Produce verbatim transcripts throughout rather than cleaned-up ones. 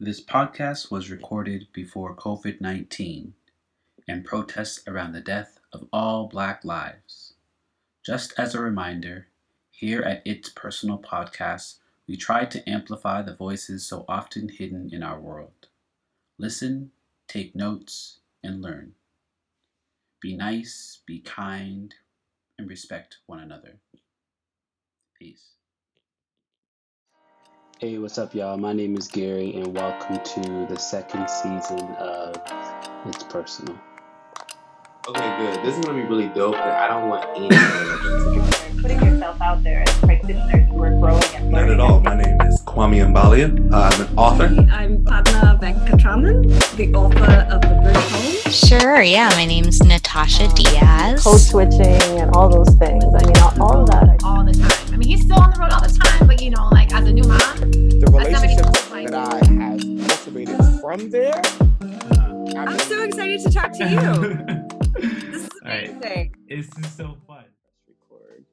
This podcast was recorded before covid nineteen and protests around the death of all Black lives. Just as a reminder, here at It's Personal Podcast, we try to amplify the voices so often hidden in our world. Listen, take notes, and learn. Be nice, be kind, and respect one another. Peace. Hey, what's up, y'all? My name is Gary, and welcome to the second season of It's Personal. Okay, good. This is going to be really dope, but I don't want anything. Putting yourself out there as practitioners who are growing and learning. Not at all. My name is Kwame Ambalia. I'm an author. I'm Padma Venkatraman, the author of The Bridge Home. Sure, yeah. My name's Natasha Diaz. Code switching and all those things. I mean, all, all of that. All the time. I mean, he's still on the road all the time, but, you know, like, as a new mom, the relationships that I have cultivated from there. Uh, I'm, I'm so excited to talk to you. This is amazing. Right. This is so fun. Let's record.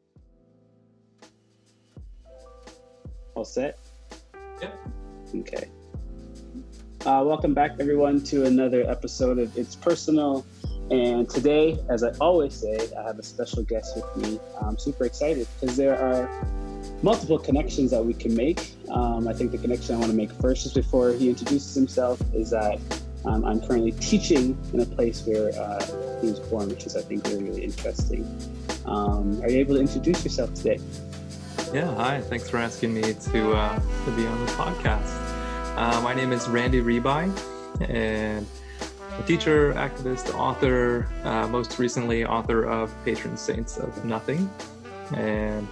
All set? Yep. Okay. Uh, welcome back, everyone, to another episode of It's Personal. And today, as I always say, I have a special guest with me. I'm super excited because there are multiple connections that we can make. Um, I think the connection I want to make first, just before he introduces himself, is that um, I'm currently teaching in a place where uh, he was born, which is, I think, really, really interesting. Um, are you able to introduce yourself today? Yeah, hi. Thanks for asking me to uh, to be on the podcast. Uh, my name is Randy Ribay, and a teacher, activist, author, uh, most recently author of Patron Saints of Nothing. And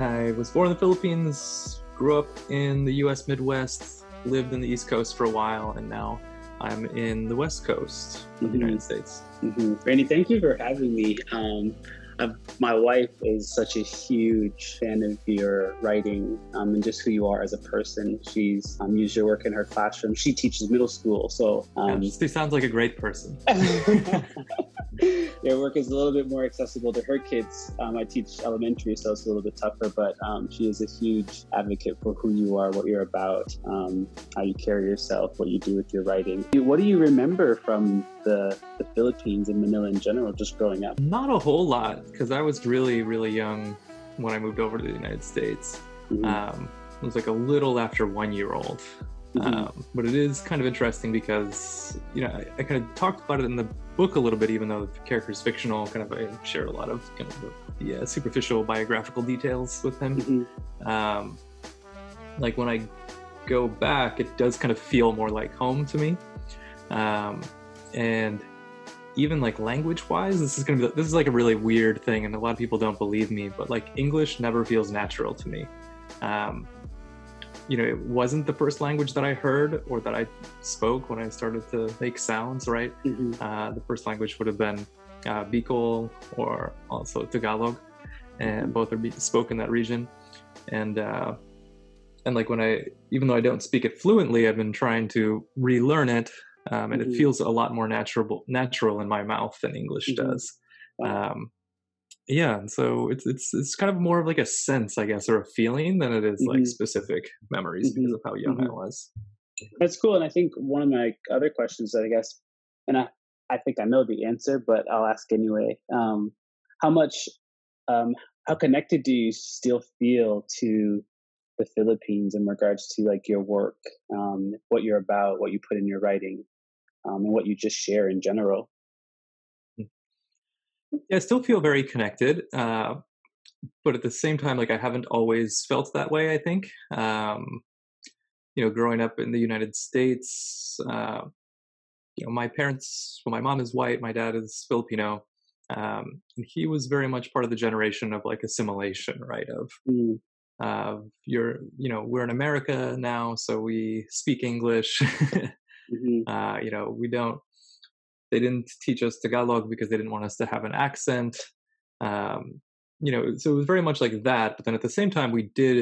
I was born in the Philippines, grew up in the U S Midwest, lived in the East Coast for a while, and now I'm in the West Coast of mm-hmm. the United States. Mm-hmm. Randy, thank you for having me. Um, I've, my wife is such a huge fan of your writing um, and just who you are as a person. She's um, used your work in her classroom. She teaches middle school, so... Um, yeah, she sounds like a great person. Your work is a little bit more accessible to her kids. Um, I teach elementary, so it's a little bit tougher, but um, she is a huge advocate for who you are, what you're about, um, how you carry yourself, what you do with your writing. What do you remember from the, the Philippines and Manila in general, just growing up? Not a whole lot, because I was really, really young when I moved over to the United States. Mm-hmm. Um, I was like a little after one year old. Mm-hmm. Um, but it is kind of interesting because, you know, I, I kind of talked about it in the book a little bit, even though the character is fictional. Kind of, I shared a lot of kind of the, the uh, superficial biographical details with him. Mm-hmm. Um, like when I go back, it does kind of feel more like home to me. Um, and even like language-wise, this is gonna be this is like a really weird thing, and a lot of people don't believe me. But like English never feels natural to me. Um, You know, it wasn't the first language that I heard or that I spoke when I started to make sounds, right? Mm-hmm. Uh, the first language would have been uh, Bicol or also Tagalog, and mm-hmm. both are spoken in that region. And uh, and like when I, even though I don't speak it fluently, I've been trying to relearn it, um, and mm-hmm. it feels a lot more natural natural in my mouth than English mm-hmm. does. Wow. Um, Yeah, and so it's it's it's kind of more of like a sense, I guess, or a feeling than it is mm-hmm. like specific memories mm-hmm. because of how young mm-hmm. I was. That's cool, and I think one of my other questions that I guess, and I, I think I know the answer, but I'll ask anyway. Um, how much, um, how connected do you still feel to the Philippines in regards to like your work, um, what you're about, what you put in your writing, um, and what you just share in general? Yeah, I still feel very connected, uh, but at the same time, like I haven't always felt that way, I think. Um, you know, growing up in the United States, uh, you know, my parents, well, my mom is white, my dad is Filipino, um, and he was very much part of the generation of like assimilation, right? Of mm. uh, you're, you know, we're in America now, so we speak English. mm-hmm. uh, you know, we don't. They didn't teach us Tagalog because they didn't want us to have an accent. Um, you know, so it was very much like that. But then at the same time, we did,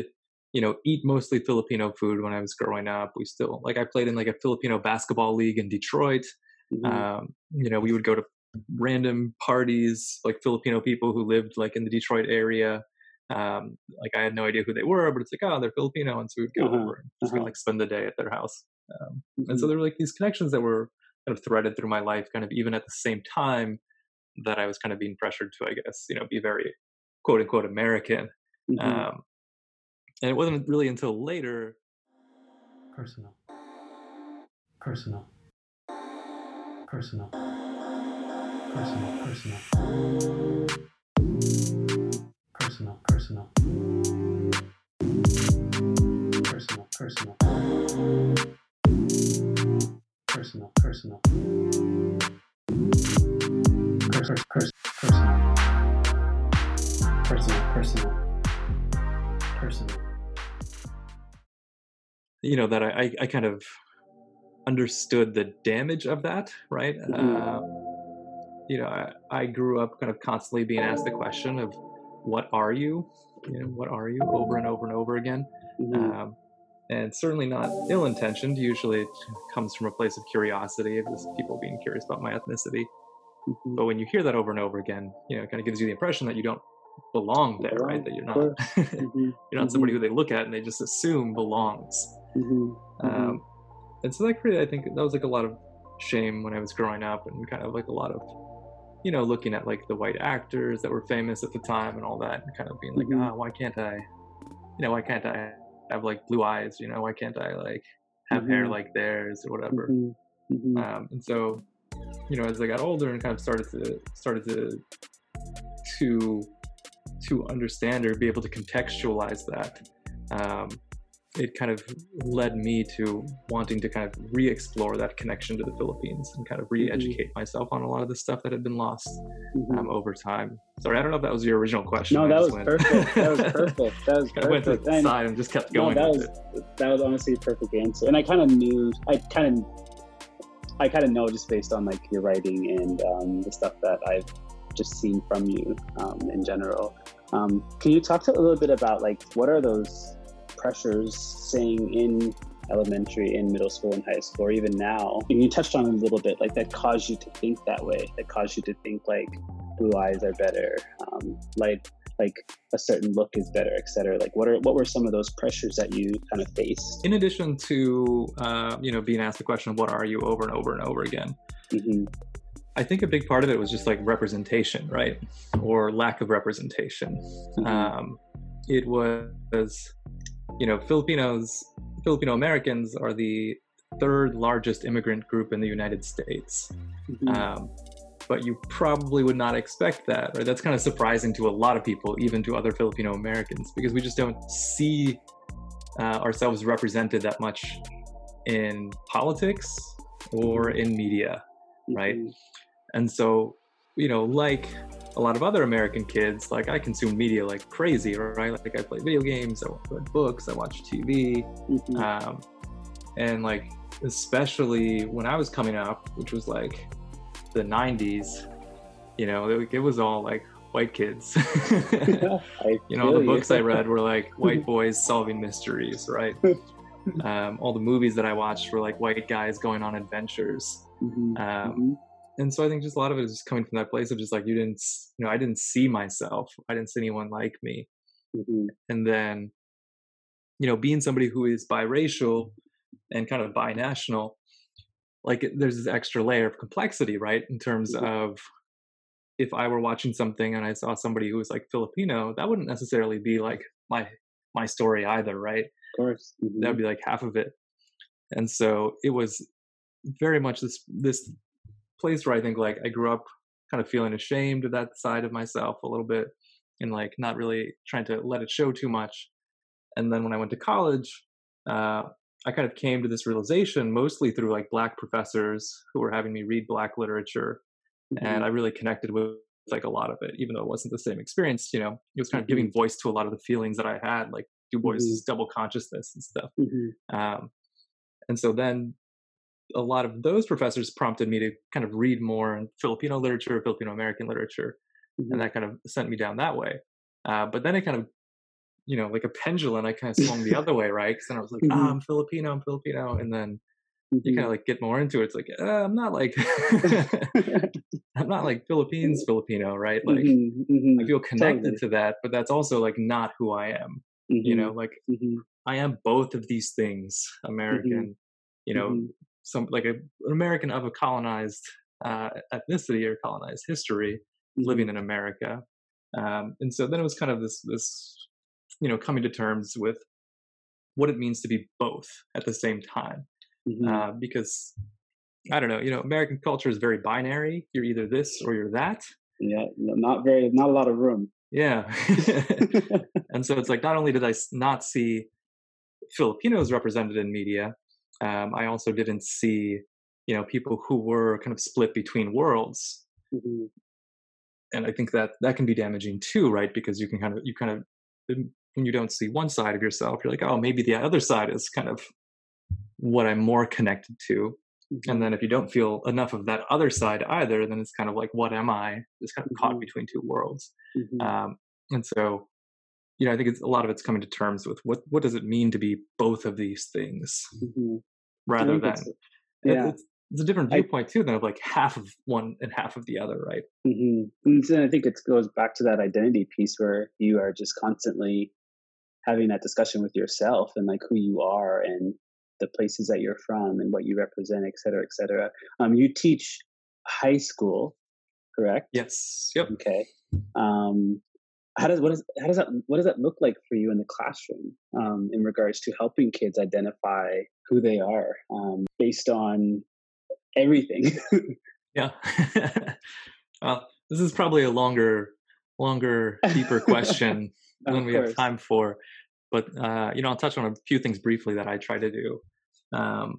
you know, eat mostly Filipino food when I was growing up. We still, like I played in like a Filipino basketball league in Detroit. Mm-hmm. Um, you know, we would go to random parties, like Filipino people who lived like in the Detroit area. Um, like I had no idea who they were, but it's like, oh, they're Filipino. And so we would go uh-huh. over and just uh-huh. kind of like spend the day at their house. Um, mm-hmm. And so there were like these connections that were kind of threaded through my life, kind of even at the same time that I was kind of being pressured to, I guess, you know, be very quote unquote American. Mm-hmm. Um, and it wasn't really until later. Personal. Personal. Personal. Personal. Personal. Personal. Personal. Personal. Personal. Personal. Personal. Personal. Personal. Personal. Personal. You know, that I, I kind of understood the damage of that, right? Mm-hmm. Um, you know, I, I grew up kind of constantly being asked the question of, what are you? You know, what are you? Over and over and over again. Mm-hmm. Um, and certainly not ill-intentioned. Usually it comes from a place of curiosity, of just people being curious about my ethnicity. Mm-hmm. But when you hear that over and over again, you know, it kind of gives you the impression that you don't belong there, right? That you're not mm-hmm. you're not mm-hmm. somebody who they look at and they just assume belongs. Mm-hmm. Um, and so that created, I think, that was like a lot of shame when I was growing up, and kind of like a lot of, you know, looking at like the white actors that were famous at the time and all that, and kind of being like, ah, mm-hmm. oh, why can't I, you know, why can't I have like blue eyes? You know, why can't I like have mm-hmm. hair like theirs or whatever? Mm-hmm. Mm-hmm. Um, and so, you know, as I got older and kind of started to started to to to understand or be able to contextualize that. Um, it kind of led me to wanting to kind of re-explore that connection to the Philippines and kind of re-educate mm-hmm. myself on a lot of the stuff that had been lost mm-hmm. um, over time. Sorry, I don't know if that was your original question. No, that was went... perfect. That was perfect. That was perfect. I went to the side and just kept going. No, that with was it. That was honestly a perfect answer. And I kind of knew, I kind of, I kind of know just based on like your writing and um, the stuff that I've just seen from you um, in general. Um, can you talk to a little bit about like, what are those pressures saying in elementary, in middle school, and high school, or even now, and you touched on it a little bit, like that caused you to think that way, that caused you to think like blue eyes are better, um, like like a certain look is better, et cetera. Like, what are what were some of those pressures that you kind of faced? In addition to uh, you know, being asked the question of what are you over and over and over again, mm-hmm. I think a big part of it was just like representation, right, or lack of representation. Mm-hmm. Um, it was. You know, Filipinos, Filipino Americans are the third largest immigrant group in the United States. Mm-hmm. Um, but you probably would not expect that, right? That's kind of surprising to a lot of people, even to other Filipino Americans, because we just don't see uh, ourselves represented that much in politics or in media, mm-hmm. right? And so, you know, like a lot of other American kids, like I consume media like crazy, right? Like I play video games, I read books, I watch T V. Mm-hmm. Um, and like, especially when I was coming up, which was like the nineties, you know, it, it was all like white kids. Yeah, you know, all the books I read were like white boys solving mysteries, right? Um, all the movies that I watched were like white guys going on adventures. Mm-hmm. Um, mm-hmm. And so I think just a lot of it is just coming from that place of just like, you didn't, you know, I didn't see myself. I didn't see anyone like me. Mm-hmm. And then, you know, being somebody who is biracial and kind of binational, like it, there's this extra layer of complexity, right? In terms mm-hmm. of if I were watching something and I saw somebody who was like Filipino, that wouldn't necessarily be like my, my story either, right? Of course. Mm-hmm. That would be like half of it. And so it was very much this, this, place where I think like I grew up kind of feeling ashamed of that side of myself a little bit and like not really trying to let it show too much. And then when I went to college, uh, I kind of came to this realization mostly through like Black professors who were having me read Black literature. Mm-hmm. And I really connected with like a lot of it, even though it wasn't the same experience, you know, it was kind of mm-hmm. giving voice to a lot of the feelings that I had, like Du Bois' mm-hmm. double consciousness and stuff. Mm-hmm. Um, and so then a lot of those professors prompted me to kind of read more in Filipino literature, Filipino American literature, mm-hmm. and that kind of sent me down that way. Uh, but then it kind of, you know, like a pendulum, I kind of swung the other way, right? Because then I was like, mm-hmm. ah, I'm Filipino, I'm Filipino. And then mm-hmm. you kind of like get more into it. It's like, uh, I'm not like, I'm not like Philippines, Filipino, right? Like mm-hmm. Mm-hmm. I feel connected totally. To that, but that's also like not who I am, mm-hmm. you know, like mm-hmm. I am both of these things, American, mm-hmm. you know, mm-hmm. some like a, an American of a colonized uh, ethnicity or colonized history mm-hmm. living in America. Um, and so then it was kind of this, this, you know, coming to terms with what it means to be both at the same time. Mm-hmm. Uh, because I don't know, you know, American culture is very binary. You're either this or you're that. Yeah. Not very, not a lot of room. Yeah. And so it's like, not only did I not see Filipinos represented in media, um, I also didn't see, you know, people who were kind of split between worlds. Mm-hmm. And I think that that can be damaging too, right? Because you can kind of, you kind of, when you don't see one side of yourself, you're like, oh, maybe the other side is kind of what I'm more connected to. Mm-hmm. And then if you don't feel enough of that other side either, then it's kind of like, what am I? It's kind of mm-hmm. caught between two worlds. Mm-hmm. Um, and so, you know, I think it's, a lot of it's coming to terms with what, what does it mean to be both of these things mm-hmm. rather than, it's, yeah. it's, it's a different viewpoint I, too than of like half of one and half of the other, right? Mm-hmm. And so I think it goes back to that identity piece where you are just constantly having that discussion with yourself and like who you are and the places that you're from and what you represent, et cetera, et cetera. Um, you teach high school, correct? Yes. Yep. Okay. Um, how does what is how does that what does that look like for you in the classroom um, in regards to helping kids identify who they are um, based on everything? Yeah. Well, this is probably a longer, longer, deeper question than we course. have time for. But, uh, you know, I'll touch on a few things briefly that I try to do. Um,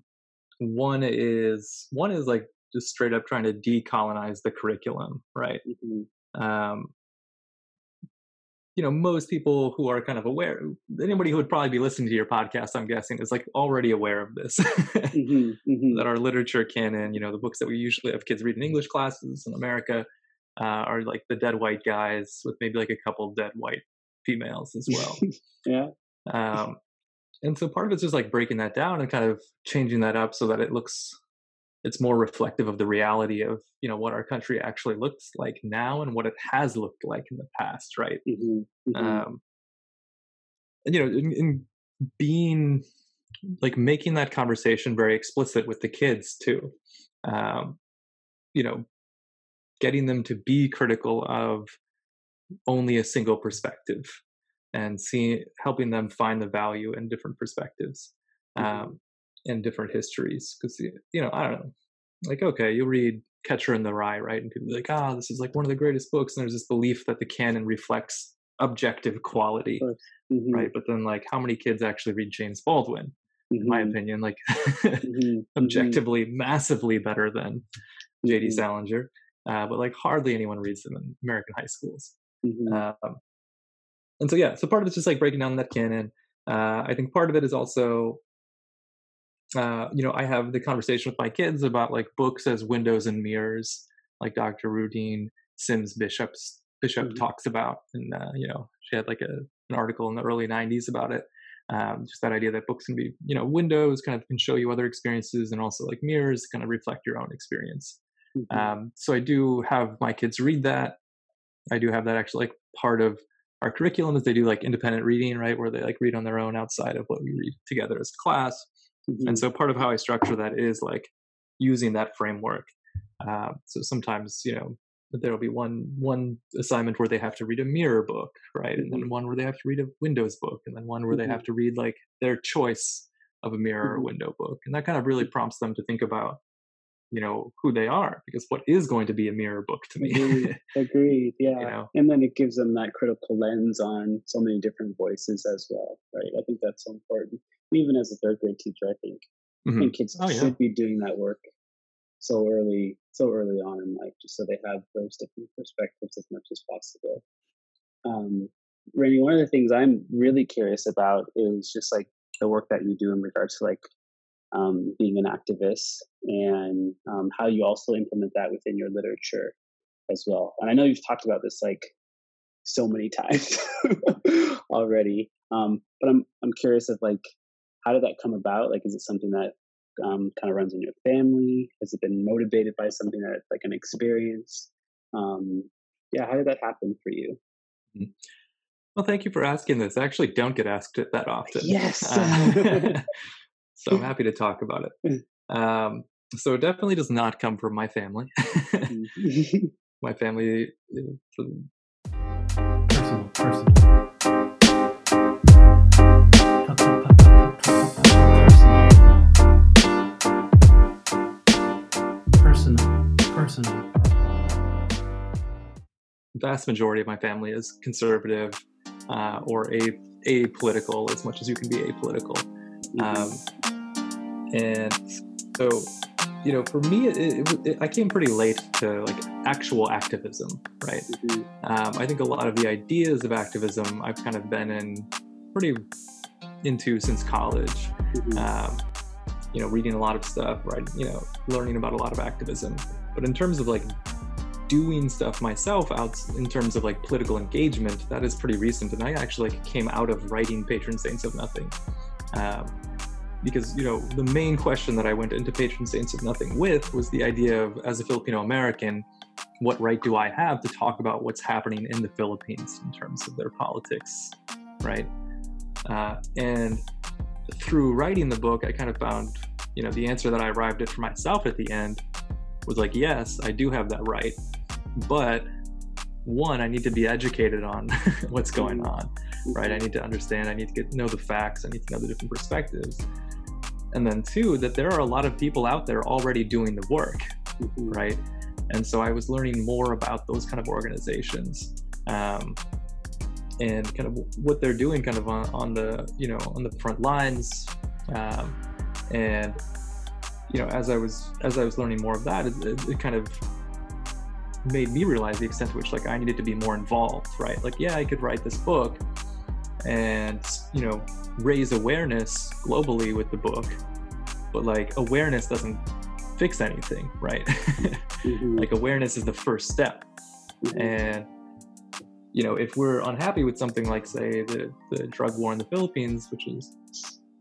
one is, one is like just straight up trying to decolonize the curriculum, right? Mm-hmm. Um, you know, most people who are kind of aware, anybody who would probably be listening to your podcast, I'm guessing, is like already aware of this, mm-hmm. Mm-hmm. that our literature canon, you know, the books that we usually have kids read in English classes in America uh, are like the dead white guys with maybe like a couple of dead white females as well. Yeah. Um, and so part of it's just like breaking that down and kind of changing that up so that it looks, it's more reflective of the reality of, you know, what our country actually looks like now and what it has looked like in the past, right? Mm-hmm, mm-hmm. Um, and, you know, in, in being, like making that conversation very explicit with the kids too. Um, you know, getting them to be critical of only a single perspective and seeing, helping them find the value in different perspectives mm-hmm. um, and different histories. Because, you know, I don't know, like, okay, you'll read Catcher in the Rye, right? And people be like, ah, oh, this is like one of the greatest books. And there's this belief that the canon reflects objective quality, mm-hmm. right? But then, like, how many kids actually read James Baldwin? Mm-hmm. In my opinion, like, mm-hmm. objectively, mm-hmm. massively better than mm-hmm. J D Salinger. Uh, but, like, hardly anyone reads them in American high schools. Mm-hmm. Um, and so, yeah, so part of it's just like breaking down that canon. Uh, I think part of it is also, uh, you know, I have the conversation with my kids about like books as windows and mirrors, like Doctor Rudine Sims Bishop's, Bishop mm-hmm. talks about. And, uh, you know, she had like a, an article in the early nineties about it. Um, just that idea that books can be, you know, windows kind of can show you other experiences and also like mirrors kind of reflect your own experience. Mm-hmm. Um, so I do have my kids read that. I do have that actually like part of our curriculum is they do like independent reading, right? Where they like read on their own outside of what we read together as a class. Mm-hmm. And so part of how I structure that is like using that framework. Uh, so sometimes, you know, there'll be one, one assignment where they have to read a mirror book, right? Mm-hmm. And then one where they have to read a Windows book and then one where mm-hmm. they have to read like their choice of a mirror mm-hmm. or window book. And that kind of really prompts them to think about, you know, who they are, because what is going to be a mirror book to me? Agreed, agreed. Yeah. You know? And then it gives them that critical lens on so many different voices as well, right? I think that's so important. Even as a third grade teacher, I think, mm-hmm. I think kids oh, should yeah. be doing that work so early, so early on in life, just so they have those different perspectives as much as possible. Um, Randy, one of the things I'm really curious about is just like the work that you do in regards to like Um, being an activist and um, how you also implement that within your literature as well. And I know you've talked about this like so many times already, um, but I'm I'm curious of like, how did that come about? Like, is it something that um, kind of runs in your family? Has it been motivated by something that like an experience? Um, yeah, how did that happen for you? Mm-hmm. Well, thank you for asking this. I actually don't get asked it that often. Yes. Uh, So I'm happy to talk about it. Um, so it definitely does not come from my family. My family... You know, personal, personal. Personal, personal. The vast majority of my family is conservative uh, or a apolitical, as much as you can be apolitical. Um, and so, you know, for me, it, it, it, I came pretty late to like actual activism, right? Mm-hmm. Um, I think a lot of the ideas of activism I've kind of been in pretty into since college. Mm-hmm. Um, you know, reading a lot of stuff, right? You know, learning about a lot of activism. But in terms of like doing stuff myself out in terms of like political engagement, that is pretty recent. And I actually like came out of writing Patron Saints of Nothing. Um, because, you know, the main question that I went into Patron Saints of Nothing with was the idea of, as a Filipino American, what right do I have to talk about what's happening in the Philippines in terms of their politics, right? Uh, and through writing the book, I kind of found, you know, the answer that I arrived at for myself at the end was like, yes, I do have that right. But one, I need to be educated on what's going on, right? I need to understand, I need to get know the facts, I need to know the different perspectives. And then two, that there are a lot of people out there already doing the work, right? And so I was learning more about those kind of organizations. Um, and kind of what they're doing kind of on, on the, you know, on the front lines. Um, and, you know, as I was, as I was learning more of that, it, it kind of made me realize the extent to which like I needed to be more involved, right? Like, yeah, I could write this book and, you know, raise awareness globally with the book, but like awareness doesn't fix anything, right? Mm-hmm. Like awareness is the first step. Mm-hmm. And, you know, if we're unhappy with something like, say, the, the drug war in the Philippines, which has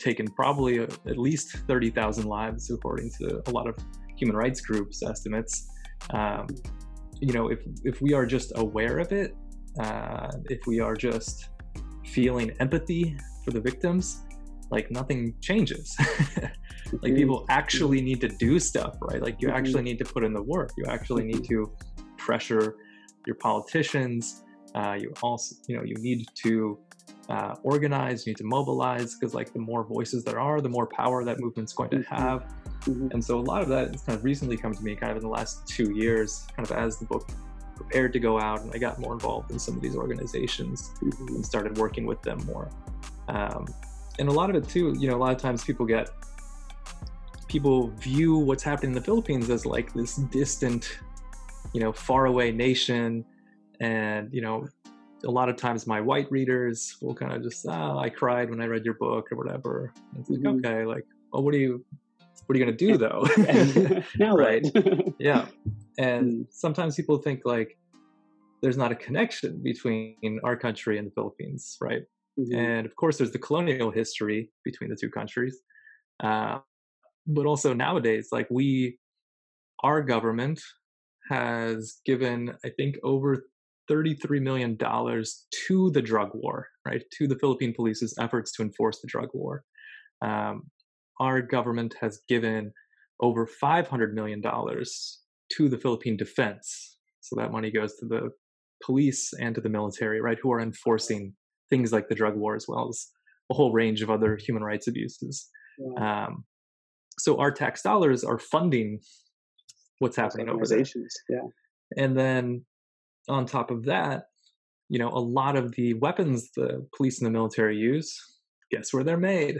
taken probably a, at least thirty thousand lives, according to a lot of human rights groups' estimates, um, you know, if if we are just aware of it, uh, if we are just feeling empathy for the victims, like nothing changes. Like people actually need to do stuff, right? Like you actually need to put in the work. You actually need to pressure your politicians. Uh, you also, you know, you need to uh, organize, you need to mobilize, because like the more voices there are, the more power that movement's going to have. Mm-hmm. And so a lot of that has kind of recently come to me kind of in the last two years, kind of as the book prepared to go out and I got more involved in some of these organizations. Mm-hmm. And started working with them more. Um, and a lot of it too, you know, a lot of times people get, people view what's happening in the Philippines as like this distant, you know, faraway nation. And, you know, a lot of times my white readers will kind of just, oh, I cried when I read your book or whatever. And it's like, mm-hmm. okay, like, well, what are you, what are you going to do though? Now, right. Yeah. And sometimes people think like, there's not a connection between our country and the Philippines. Right. Mm-hmm. And of course there's the colonial history between the two countries. Uh, but also nowadays, like we, our government has given, I think over thirty-three million dollars to the drug war, right? To the Philippine police's efforts to enforce the drug war. Um, our government has given over five hundred million dollars to the Philippine defense. So that money goes to the police and to the military, right? Who are enforcing things like the drug war as well as a whole range of other human rights abuses. Yeah. Um, so our tax dollars are funding what's happening over there. Yeah. And then on top of that, you know, a lot of the weapons the police and the military use, guess where they're made?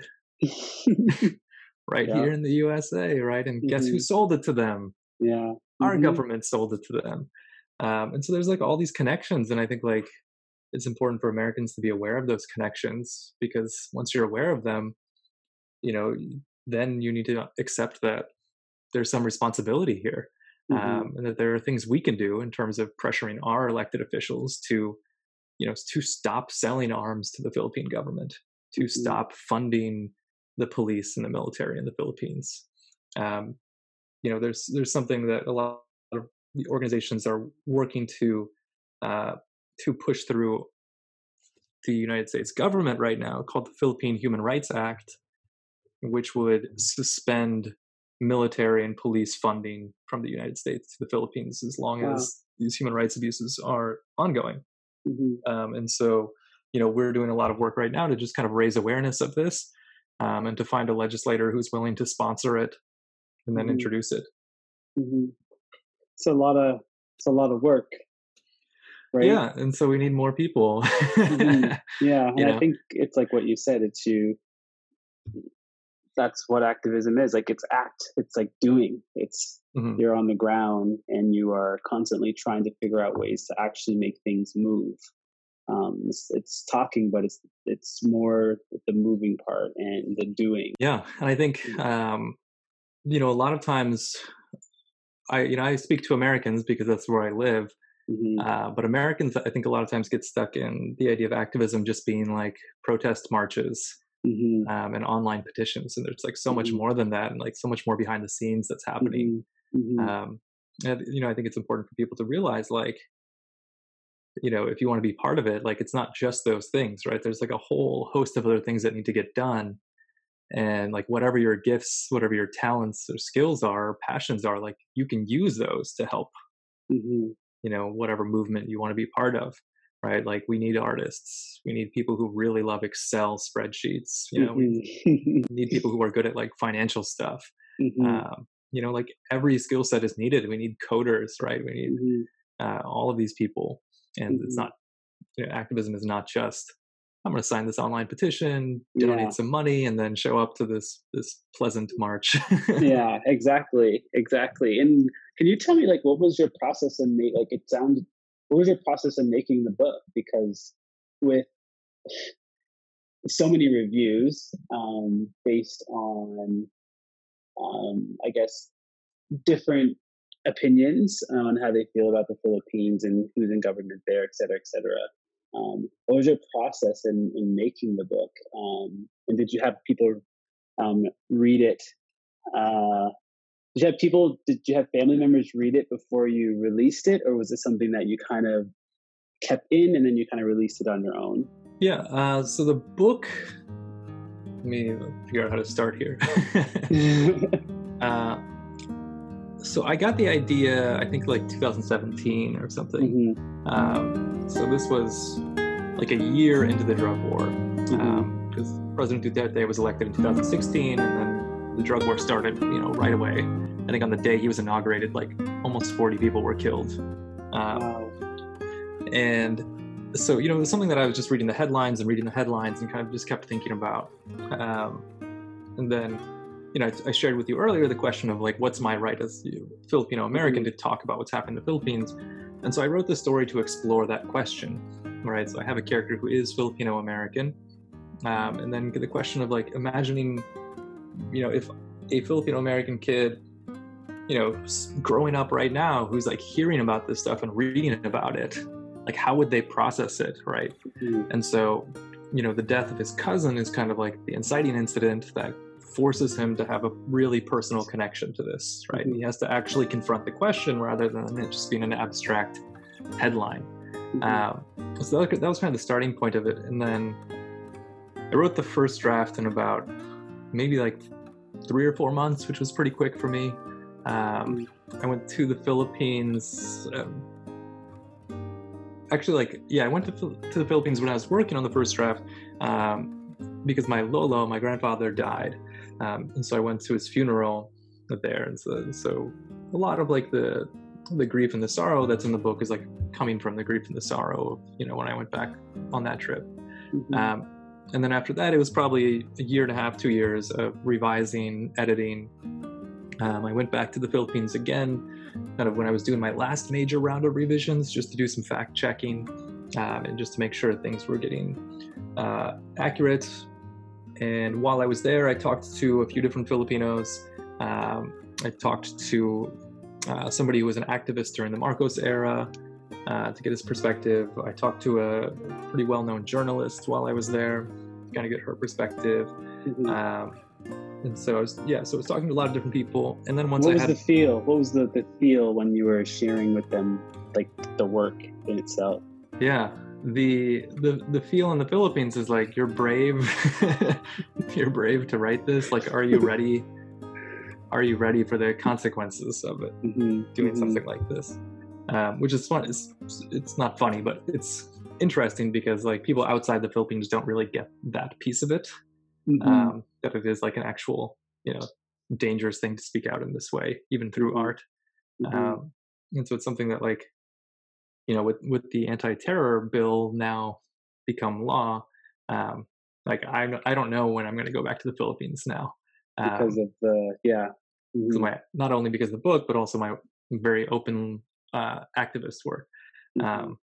Right. Yeah. Here in the U S A, right? And mm-hmm. guess who sold it to them? Yeah. Our mm-hmm. government sold it to them. Um, and so there's like all these connections. And I think like it's important for Americans to be aware of those connections, because once you're aware of them, you know, then you need to accept that there's some responsibility here. Mm-hmm. Um, and that there are things we can do in terms of pressuring our elected officials to, you know, to stop selling arms to the Philippine government, to mm-hmm. stop funding the police and the military in the Philippines. Um, you know, there's there's something that a lot of the organizations are working to uh, to push through the United States government right now, called the Philippine Human Rights Act, which would suspend military and police funding from the United States to the Philippines as long wow. as these human rights abuses are ongoing. Mm-hmm. Um, and so, you know, we're doing a lot of work right now to just kind of raise awareness of this um, and to find a legislator who's willing to sponsor it and then mm-hmm. introduce it. Mm-hmm. It's a lot of, it's a lot of work, right? Yeah. And so we need more people. mm-hmm. Yeah. And you know? I think it's like what you said, it's you, that's what activism is. Like it's act, it's like doing, it's, mm-hmm. you're on the ground and you are constantly trying to figure out ways to actually make things move. Um, it's, it's talking, but it's, it's more the moving part and the doing. Yeah. And I think, um, you know, a lot of times I, you know, I speak to Americans because that's where I live. Mm-hmm. Uh, but Americans, I think a lot of times get stuck in the idea of activism just being like protest marches. Mm-hmm. Um, and online petitions, and there's like so mm-hmm. much more than that, and like so much more behind the scenes that's happening. Mm-hmm. Um, and, you know, I think it's important for people to realize, like, you know, if you want to be part of it, like it's not just those things, right? There's like a whole host of other things that need to get done, and like whatever your gifts, whatever your talents or skills are, or passions are, like you can use those to help. Mm-hmm. You know, whatever movement you want to be part of. Right, like we need artists, we need people who really love Excel spreadsheets, you know, mm-hmm. we need people who are good at like financial stuff, mm-hmm. um, you know, like every skill set is needed. We need coders, right? We need mm-hmm. uh, all of these people, and mm-hmm. it's not, you know, activism is not just I'm going to sign this online petition, donate yeah. some money, and then show up to this this pleasant march. Yeah, exactly, exactly. And can you tell me, like, what was your process in the, like, it sounded. What was your process in making the book? Because with so many reviews um, based on, um, I guess, different opinions on how they feel about the Philippines and who's in government there, et cetera, et cetera. Um, what was your process in, in making the book? Um, and did you have people um, read it? Uh, Did you have people, did you have family members read it before you released it? Or was it something that you kind of kept in and then you kind of released it on your own? Yeah. Uh, so the book, let me figure out how to start here. uh, so I got the idea, I think like two thousand seventeen or something. Mm-hmm. Um, so this was like a year into the drug war. Mm-hmm. um, because President Duterte was elected in two thousand sixteen and then the drug war started, you know, right away. I think on the day he was inaugurated, like almost forty people were killed. Um, and so, you know, it was something that I was just reading the headlines and reading the headlines and kind of just kept thinking about. Um, and then, you know, I, I shared with you earlier the question of like, what's my right as a Filipino American to talk about what's happening in the Philippines? And so I wrote this story to explore that question, right? So I have a character who is Filipino American. Um, and then the question of like imagining, you know, if a Filipino American kid, you know, growing up right now, who's like hearing about this stuff and reading about it, like how would they process it, right? Mm-hmm. And so, you know, the death of his cousin is kind of like the inciting incident that forces him to have a really personal connection to this, right? Mm-hmm. And he has to actually confront the question rather than it just being an abstract headline. Mm-hmm. Um, so that, that was kind of the starting point of it. And then I wrote the first draft in about maybe like three or four months, which was pretty quick for me. Um, I went to the Philippines. Um, actually, like, yeah, I went to, to the Philippines when I was working on the first draft um, because my Lolo, my grandfather, died. Um, and so I went to his funeral there. And so, so a lot of like the the grief and the sorrow that's in the book is like coming from the grief and the sorrow of, you know, when I went back on that trip. Mm-hmm. Um, And then after that, it was probably a year and a half, two years of revising, editing. Um, I went back to the Philippines again, kind of when I was doing my last major round of revisions, just to do some fact checking um, and just to make sure things were getting uh, accurate. And while I was there, I talked to a few different Filipinos. Um, I talked to uh, somebody who was an activist during the Marcos era. Uh, to get his perspective. I talked to a pretty well-known journalist while I was there, kind of get her perspective. Mm-hmm. Um, and so, I was, yeah, so I was talking to a lot of different people. And then once what I had... What was the feel? What was the, the feel when you were sharing with them, like, the work in itself? Yeah. The the, the feel in the Philippines is like, you're brave. you're brave to write this. Like, are you ready? Are you ready for the consequences of it? Mm-hmm. Doing mm-hmm. something like this, um, which is fun. It's it's not funny, but it's interesting because like people outside the Philippines don't really get that piece of it. Mm-hmm. Um, that it is like an actual, you know, dangerous thing to speak out in this way, even through art. Mm-hmm. Um, and so it's something that like, you know, with, with the anti-terror bill now become law, um, like I I don't know when I'm going to go back to the Philippines now. Um, because of the, yeah. Mm-hmm. So my, not only because of the book, but also my very open uh, activist work. Mm-hmm. Um,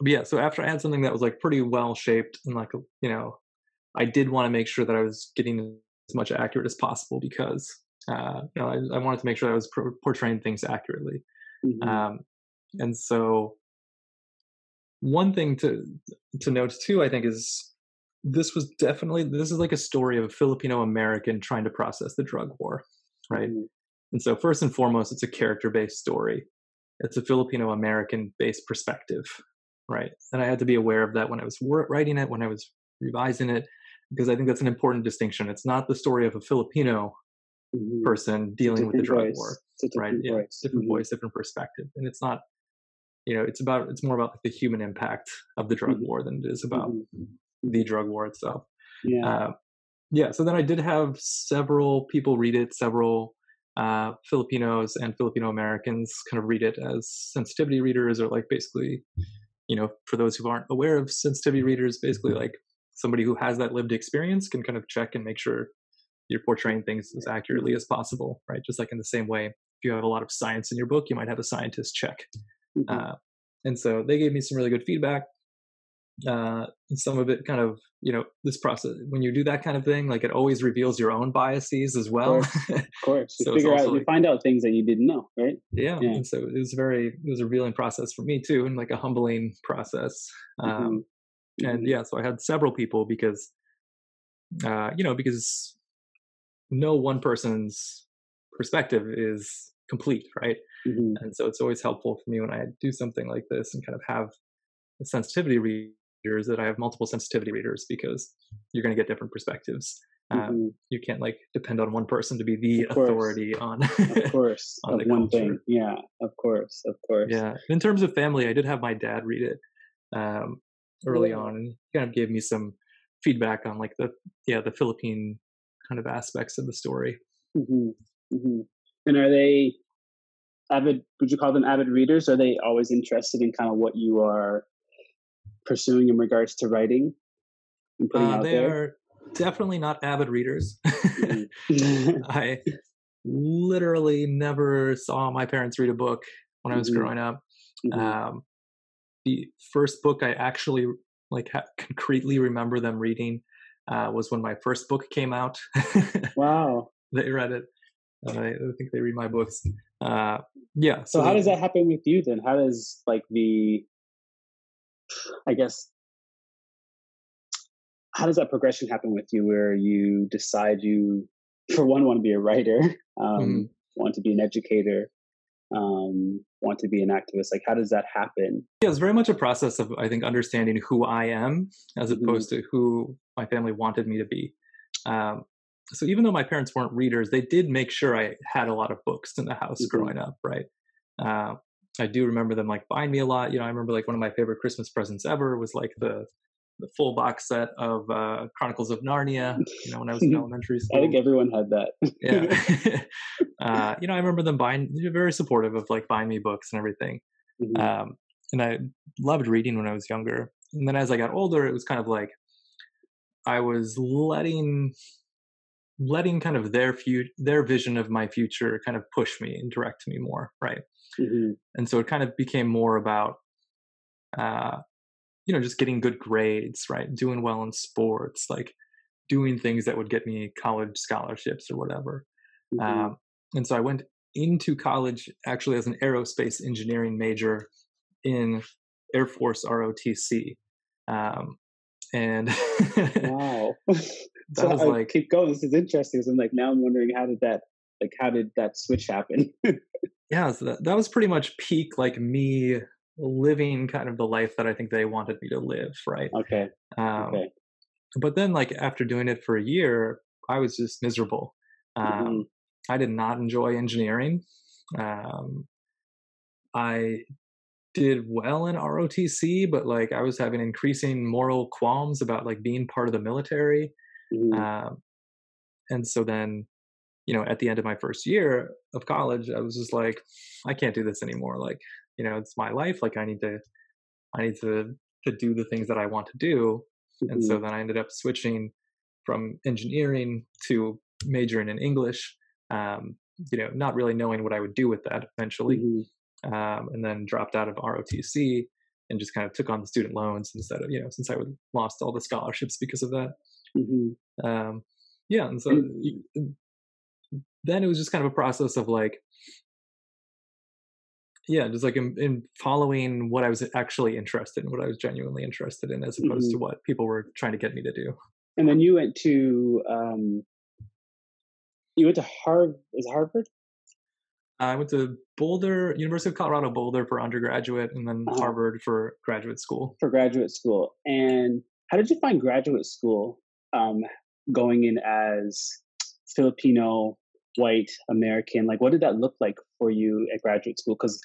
but yeah, so after I had something that was like pretty well shaped and like, you know, I did want to make sure that I was getting as much accurate as possible because, uh, you know, I, I wanted to make sure that I was pro- portraying things accurately. Mm-hmm. Um, and so one thing to to note too, I think, is this was definitely, this is like a story of a Filipino-American trying to process the drug war, right? Mm-hmm. And so first and foremost, it's a character-based story. It's a Filipino-American-based perspective, right? And I had to be aware of that when I was writing it, when I was revising it, because I think that's an important distinction. It's not the story of a Filipino mm-hmm. person dealing with the drug voice. war, right? Different, yeah, voice. different mm-hmm. voice, different perspective. And it's not, you know, it's about, it's more about like the human impact of the drug mm-hmm. war than it is about mm-hmm. the drug war itself. Yeah. Uh, yeah. So then I did have several people read it, several uh, Filipinos and Filipino Americans kind of read it as sensitivity readers, or like basically, you know, for those who aren't aware of sensitivity readers, basically like somebody who has that lived experience can kind of check and make sure you're portraying things as accurately as possible, right? Just like in the same way, if you have a lot of science in your book, you might have a scientist check. Mm-hmm. Uh, and so they gave me some really good feedback. Uh, and some of it kind of, you know, this process, when you do that kind of thing, like it always reveals your own biases as well. Of course. Of course. You so figure out, you like, find out things that you didn't know, right? Yeah. yeah. And so it was very, it was a revealing process for me too, and like a humbling process. Um, mm-hmm. And mm-hmm. yeah, so I had several people because, uh, you know, because no one person's perspective is complete, right? Mm-hmm. And so it's always helpful for me when I do something like this and kind of have a sensitivity read. That I have multiple sensitivity readers because you're going to get different perspectives. Um, mm-hmm. You can't like depend on one person to be the authority on, of course, on of the one thing. Yeah, of course, of course. Yeah. In terms of family, I did have my dad read it um, early yeah. on, and he kind of gave me some feedback on like the yeah the Philippine kind of aspects of the story. Mm-hmm. Mm-hmm. And are they avid? Would you call them avid readers? Are they always interested in kind of what you are pursuing in regards to writing and putting uh, out they there? Are definitely not avid readers. I literally never saw my parents read a book when mm-hmm. I was growing up. Mm-hmm. Um, the first book I actually like ha- concretely remember them reading uh, was when my first book came out. Wow. They read it. I think they read my books. Uh, yeah. So, so how they, does that happen with you then? How does like the I guess, how does that progression happen with you where you decide you, for one, want to be a writer, um, mm-hmm. want to be an educator, um, want to be an activist? Like, how does that happen? Yeah, it's very much a process of, I think, understanding who I am as mm-hmm. opposed to who my family wanted me to be. Um, so even though my parents weren't readers, they did make sure I had a lot of books in the house mm-hmm. growing up, right? Uh, I do remember them like buying me a lot. You know, I remember like one of my favorite Christmas presents ever was like the the full box set of uh, Chronicles of Narnia, you know, when I was in elementary school. I think everyone had that. Yeah. uh, you know, I remember them buying, they were very supportive of like buying me books and everything. Mm-hmm. Um, and I loved reading when I was younger. And then as I got older, it was kind of like I was letting letting kind of their fu- their vision of my future kind of push me and direct me more, right? Mm-hmm. And so it kind of became more about, uh, you know, just getting good grades, right? Doing well in sports, like doing things that would get me college scholarships or whatever. Mm-hmm. Um, and so I went into college actually as an aerospace engineering major in Air Force R O T C. Um, and wow, that so was I like, keep going. This is interesting. So I'm like, now I'm wondering how did that, like, how did that switch happen? Yeah, so that, that was pretty much peak, like me living kind of the life that I think they wanted me to live, right? Okay. Um, okay. But then, like, after doing it for a year, I was just miserable. Um, mm-hmm. I did not enjoy engineering. Um, I did well in R O T C, but like I was having increasing moral qualms about like being part of the military. Mm-hmm. Um, and so then, you know, at the end of my first year of college, I was just like, I can't do this anymore. Like, you know, it's my life. Like I need to, I need to, to do the things that I want to do. Mm-hmm. And so then I ended up switching from engineering to majoring in English, um, you know, not really knowing what I would do with that eventually. Mm-hmm. Um, and then dropped out of R O T C and just kind of took on the student loans instead of, you know, since I would lost all the scholarships because of that. Mm-hmm. Um, yeah. And so mm-hmm. then it was just kind of a process of like, yeah, just like in, in following what I was actually interested in, what I was genuinely interested in, as opposed mm-hmm. to what people were trying to get me to do. And then you went to, um, you went to Harvard, is Harvard? I went to Boulder, University of Colorado Boulder for undergraduate, and then uh-huh. Harvard for graduate school. For graduate school. And how did you find graduate school um, going in as Filipino, white, American? Like, what did that look like for you at graduate school? Because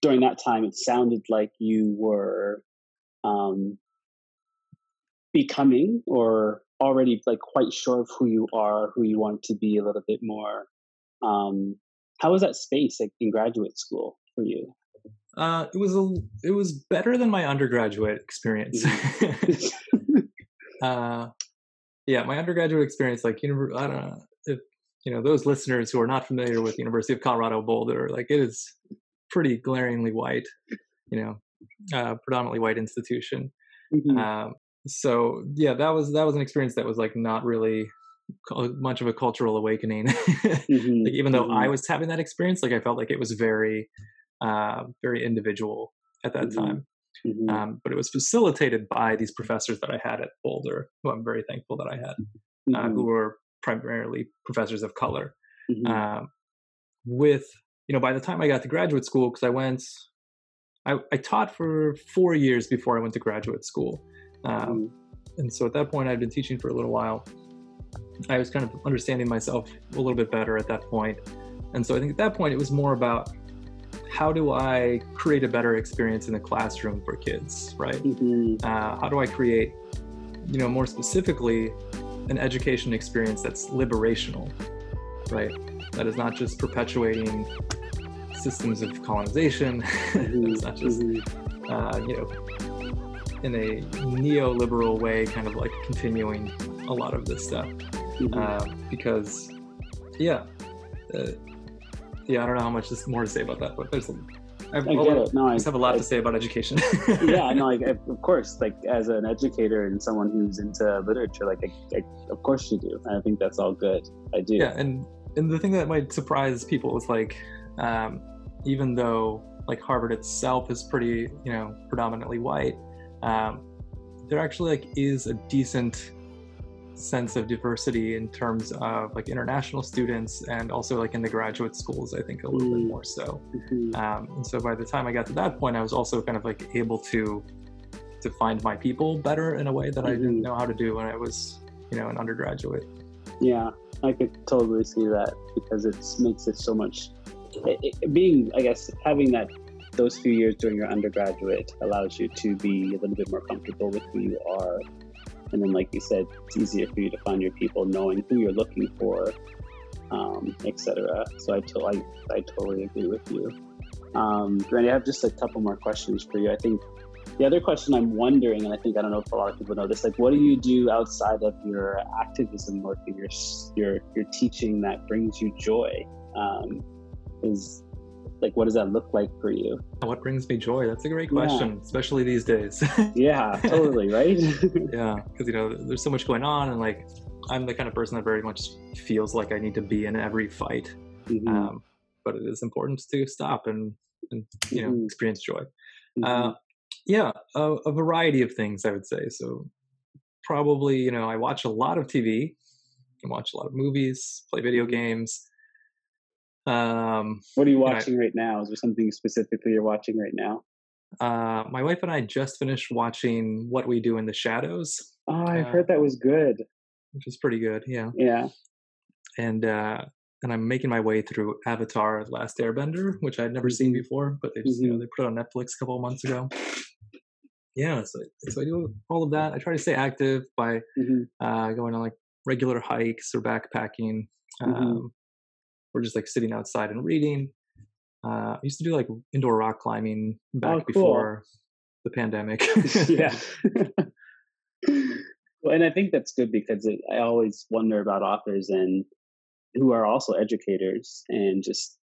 during that time, it sounded like you were um, becoming or already like quite sure of who you are, who you want to be a little bit more. Um, how was that space like, in graduate school for you? Uh, it was a, it was better than my undergraduate experience. uh, yeah, my undergraduate experience, like, you know, I don't know if, you know, those listeners who are not familiar with the University of Colorado Boulder, like it is pretty glaringly white, you know, uh, predominantly white institution. Mm-hmm. Um, so yeah, that was that was an experience that was like not really much of a cultural awakening. Mm-hmm. Like, even though mm-hmm. I was having that experience, like I felt like it was very, uh, very individual at that mm-hmm. time. Mm-hmm. Um, but it was facilitated by these professors that I had at Boulder, who I'm very thankful that I had, mm-hmm. uh, who were primarily professors of color. Mm-hmm. Um, with you know, by the time I got to graduate school, because I went, I, I taught for four years before I went to graduate school. Um, and so at that point, I'd been teaching for a little while. I was kind of understanding myself a little bit better at that point. And so I think at that point, it was more about how do I create a better experience in the classroom for kids, right? Mm-hmm. Uh, how do I create, you know, more specifically, an education experience that's liberational, right? That is not just perpetuating systems of colonization. Mm-hmm. It's not just, mm-hmm. uh, you know, in a neoliberal way, kind of like continuing a lot of this stuff. Mm-hmm. Uh, because, yeah, uh, yeah, I don't know how much more to say about that, but there's, I, I get lot, it. No, I just have a lot I, to say about education. Yeah, no, like, of course, like as an educator and someone who's into literature, like, I, I, of course you do. I think that's all good. I do. Yeah, and and the thing that might surprise people is like, um, even though like Harvard itself is pretty, you know, predominantly white. Um, there actually like is a decent sense of diversity in terms of like international students and also like in the graduate schools, I think a little mm-hmm. bit more so. Mm-hmm. Um, and so by the time I got to that point, I was also kind of like able to to find my people better in a way that mm-hmm. I didn't know how to do when I was, you know, an undergraduate. Yeah, I could totally see that because it makes it so much, it, it, being, I guess, having that those few years during your undergraduate allows you to be a little bit more comfortable with who you are. And then, like you said, it's easier for you to find your people, knowing who you're looking for, um, et cetera. So I, to- I, I totally agree with you. Um, Randy, I have just a couple more questions for you. I think the other question I'm wondering, and I think I don't know if a lot of people know this, like what do you do outside of your activism work and your, your, your teaching that brings you joy? Um, is Like, what does that look like for you? What brings me joy? That's a great question, yeah. Especially these days. Yeah, totally, right? Yeah, because, you know, there's so much going on. And, like, I'm the kind of person that very much feels like I need to be in every fight. Mm-hmm. Um, but it is important to stop and, and you know, mm-hmm. experience joy. Mm-hmm. Uh, yeah, a, a variety of things, I would say. So probably, you know, I watch a lot of T V. I watch a lot of movies, play video games. Um, what are you watching you know, right now? Is there something specifically you're watching right now? Uh, my wife and I just finished watching What We Do in the Shadows. Oh, I've uh, heard that was good. Which was pretty good, yeah. Yeah. And uh, and I'm making my way through Avatar Last Airbender, which I'd never seen before, but they just, mm-hmm. you know, they put it on Netflix a couple of months ago. Yeah, so, so I do all of that. I try to stay active by mm-hmm. uh, going on like regular hikes or backpacking, um, mm-hmm. or just like sitting outside and reading. Uh, I used to do like indoor rock climbing back oh, cool. before the pandemic. Yeah. Well, and I think that's good because it, I always wonder about authors and who are also educators and just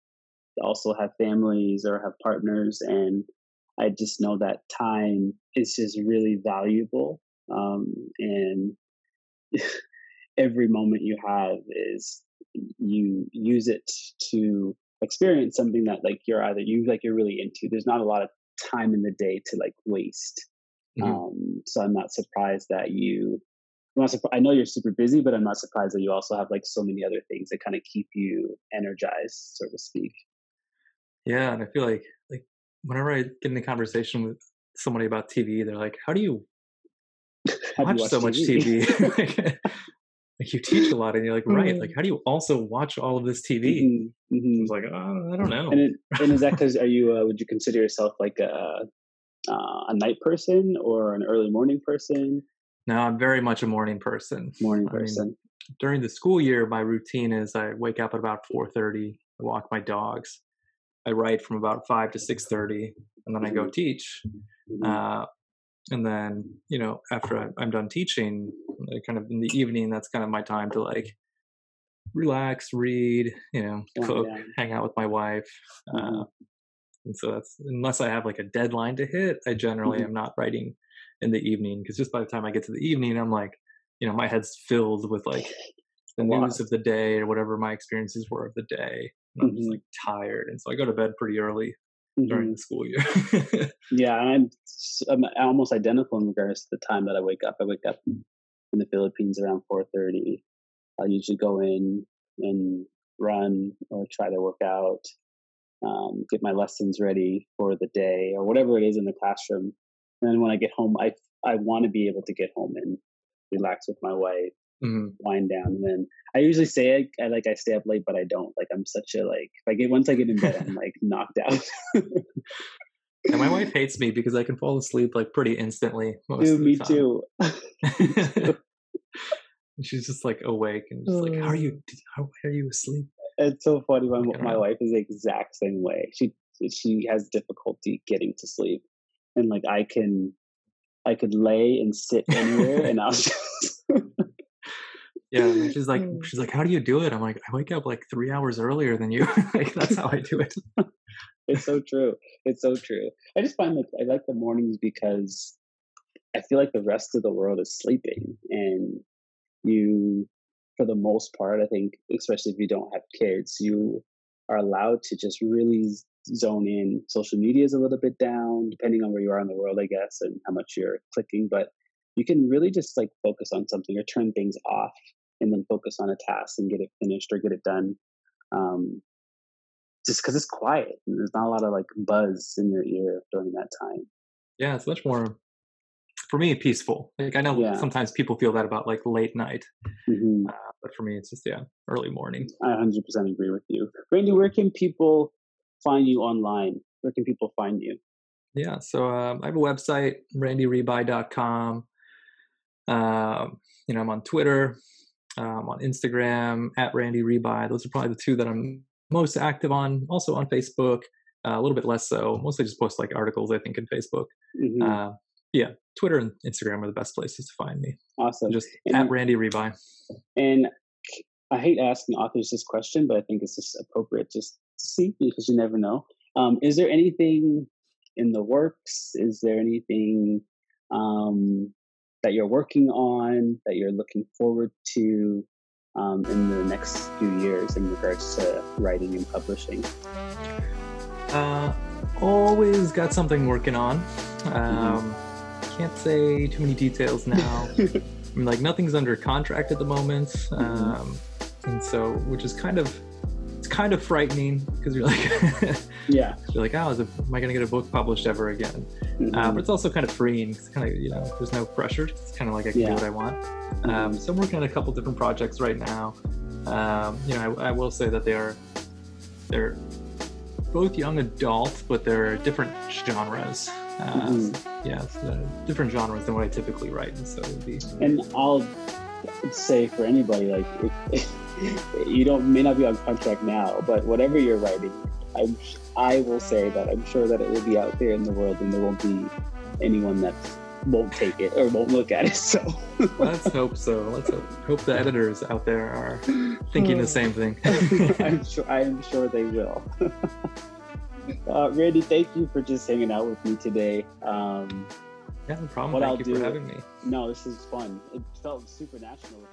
also have families or have partners. And I just know that time is just really valuable. Um, and every moment you have is you use it to experience something that like you're either you like you're really into. There's not a lot of time in the day to like waste. Mm-hmm. Um, so I'm not surprised that you, I'm not surp- I know you're super busy, but I'm not surprised that you also have like so many other things that kind of keep you energized, so to speak. Yeah. And I feel like, like whenever I get in a conversation with somebody about T V, they're like, how do you watch you so T V? Much T V? like, like you teach a lot and you're like, right. Mm-hmm. Like, how do you also watch all of this T V? Mm-hmm. I was like, oh, I don't know. And, it, and is that because are you, uh, would you consider yourself like a, Uh, a night person or an early morning person? No, I'm very much a morning person. Morning person. I mean, during the school year, my routine is I wake up at about four thirty, I walk my dogs, I write from about five to six thirty, and then I go teach. Uh, and then, you know, after I, I'm done teaching, I kind of in the evening, that's kind of my time to like relax, read, you know, cook, oh, yeah. hang out with my wife. Uh, And so that's, unless I have like a deadline to hit, I generally mm-hmm. am not writing in the evening. Cause just by the time I get to the evening, I'm like, you know, my head's filled with like the news of the day or whatever my experiences were of the day. And I'm mm-hmm. just like tired. And so I go to bed pretty early mm-hmm. during the school year. Yeah. And I'm, I'm almost identical in regards to the time that I wake up. I wake up in the Philippines around four thirty. I usually go in and run or try to work out. Um, get my lessons ready for the day or whatever it is in the classroom. And then when I get home, I, I want to be able to get home and relax with my wife, mm-hmm. wind down. And then I usually say I, I like, I stay up late, but I don't. Like I'm such a, like, if I get, once I get in bed, I'm like knocked out. And my wife hates me because I can fall asleep like pretty instantly. Most Dude, of the me time. Too. She's just like awake and just like, how are you, how are you asleep? It's so funny. My, my wife is the exact same way. She she has difficulty getting to sleep, and like I can, I could lay and sit anywhere, and I'll. Just yeah, and she's like, she's like, how do you do it? I'm like, I wake up like three hours earlier than you. Like that's how I do it. It's so true. It's so true. I just find that I like the mornings because I feel like the rest of the world is sleeping, and you. For the most part, I think, especially if you don't have kids, you are allowed to just really zone in. Social media is a little bit down, depending on where you are in the world, I guess, and how much you're clicking. But you can really just like focus on something or turn things off and then focus on a task and get it finished or get it done. Um, just because it's quiet and there's not a lot of like buzz in your ear during that time. Yeah, it's much more. For me, peaceful. Like I know yeah. sometimes people feel that about like late night, mm-hmm. uh, but for me, it's just yeah, early morning. I one hundred percent agree with you, Randy. Where can people find you online? Where can people find you? Yeah, so um, I have a website, randy ribay dot com. Um, you know, I'm on Twitter, um, on Instagram at Randy Ribay. Those are probably the two that I'm most active on. Also on Facebook, uh, a little bit less so. Mostly just post like articles, I think, in Facebook. Mm-hmm. Uh, Yeah, Twitter and Instagram are the best places to find me. Awesome. Just and, at Randy Ribay. And I hate asking authors this question, but I think it's just appropriate just to see because you never know. Um, is there anything in the works? Is there anything um, that you're working on, that you're looking forward to um, in the next few years in regards to writing and publishing? Uh, always got something working on. Um, mm-hmm. Can't say too many details now. I'm like nothing's under contract at the moment, um, and so which is kind of it's kind of frightening because you're like, yeah, you're like, oh, is it, am I going to get a book published ever again? Mm-hmm. Uh, but it's also kind of freeing. It's kind of, you know, there's no pressure. It's kind of like I can yeah. do what I want. Mm-hmm. Um, so I'm working on a couple different projects right now. Um, you know, I, I will say that they are, they're both young adults, but they're different genres. Uh, mm-hmm. so, yeah, so different genres than what I typically write. And so it would be. And I'll say for anybody, like, if, if you don't may not be on contract now, but whatever you're writing, I I will say that I'm sure that it will be out there in the world, and there won't be anyone that won't take it or won't look at it. So let's hope so. Let's hope, hope the editors out there are thinking the same thing. I'm sure. I am sure they will. Uh, Randy, thank you for just hanging out with me today. Um, yeah, no problem. Thank I'll you do, for having me. No, this is fun. It felt super natural.